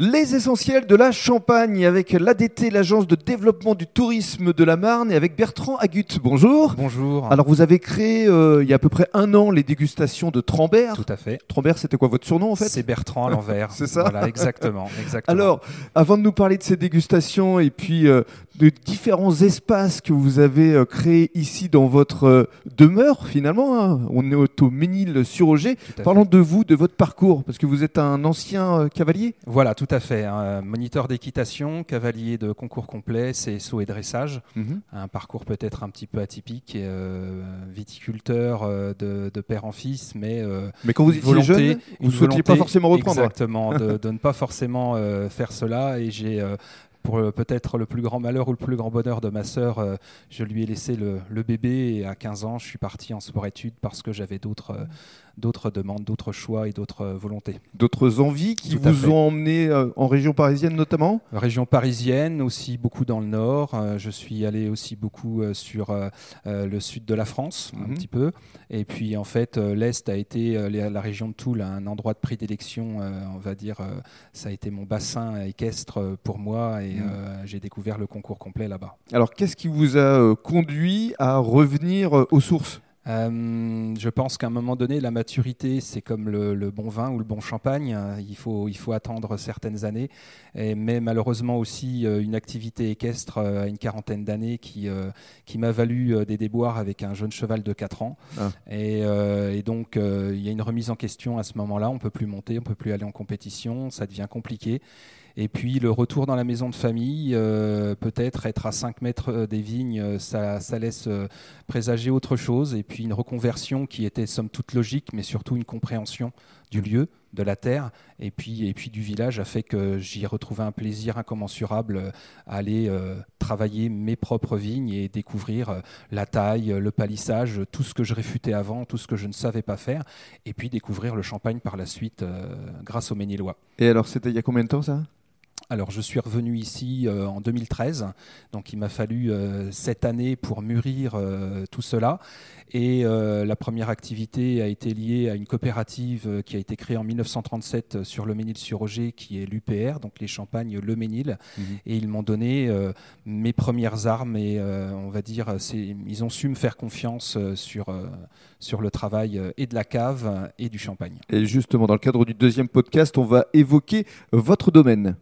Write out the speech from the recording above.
Les essentiels de la Champagne avec l'ADT, l'Agence de Développement du Tourisme de la Marne, et avec Bertrand Agut. Bonjour. Bonjour. Alors vous avez créé il y a à peu près un an les dégustations de Trambert. Tout à fait. Trambert, c'était quoi votre surnom en fait? C'est Bertrand à l'envers. C'est ça. Voilà, exactement. Alors, avant de nous parler de ces dégustations et puis de différents espaces que vous avez créés ici dans votre demeure finalement, hein. On est au Ménil sur Auger. Parlons de vous, de votre parcours, parce que vous êtes un ancien cavalier. Voilà, tout à fait. Moniteur d'équitation, cavalier de concours complet, c'est saut et dressage. Un parcours peut-être un petit peu atypique, viticulteur de père en fils, mais quand vous étiez jeune, vous ne souhaitiez pas forcément reprendre. Exactement, de ne pas forcément faire cela, et j'ai... Pour peut-être le plus grand malheur ou le plus grand bonheur de ma sœur, je lui ai laissé le bébé, et à 15 ans, je suis parti en sport-études parce que j'avais d'autres demandes, d'autres choix et d'autres volontés. D'autres envies qui vous ont emmené en région parisienne notamment ? Région parisienne, aussi beaucoup dans le nord. Je suis allé aussi beaucoup sur le sud de la France, un petit peu. Et puis en fait, l'Est a été, la région de Toul, un endroit de prédilection, on va dire. Ça a été mon bassin équestre pour moi, et j'ai découvert le concours complet là-bas. Alors qu'est-ce qui vous a conduit à revenir aux sources ? Je pense qu'à un moment donné, la maturité, c'est comme le bon vin ou le bon champagne. Il faut attendre certaines années. Mais malheureusement aussi, une activité équestre à une quarantaine d'années qui m'a valu des déboires avec un jeune cheval de 4 ans. Ah. Et donc, il y a une remise en question à ce moment-là. On ne peut plus monter, on ne peut plus aller en compétition. Ça devient compliqué. Et puis le retour dans la maison de famille, peut-être être à 5 mètres des vignes, ça laisse présager autre chose. Et puis une reconversion qui était somme toute logique, mais surtout une compréhension du lieu, de la terre, et puis du village, a fait que j'y retrouvais un plaisir incommensurable à aller travailler mes propres vignes et découvrir la taille, le palissage, tout ce que je réfutais avant, tout ce que je ne savais pas faire, et puis découvrir le champagne par la suite grâce au Ménilois. Et alors, c'était il y a combien de temps ça ? Alors, je suis revenu ici en 2013, donc il m'a fallu 7 années pour mûrir tout cela. Et la première activité a été liée à une coopérative qui a été créée en 1937 sur le Ménil sur Auger, qui est l'UPR, donc les Champagnes-le-Ménil. Et ils m'ont donné mes premières armes, et on va dire, ils ont su me faire confiance sur le travail et de la cave et du champagne. Et justement, dans le cadre du deuxième podcast, on va évoquer votre domaine.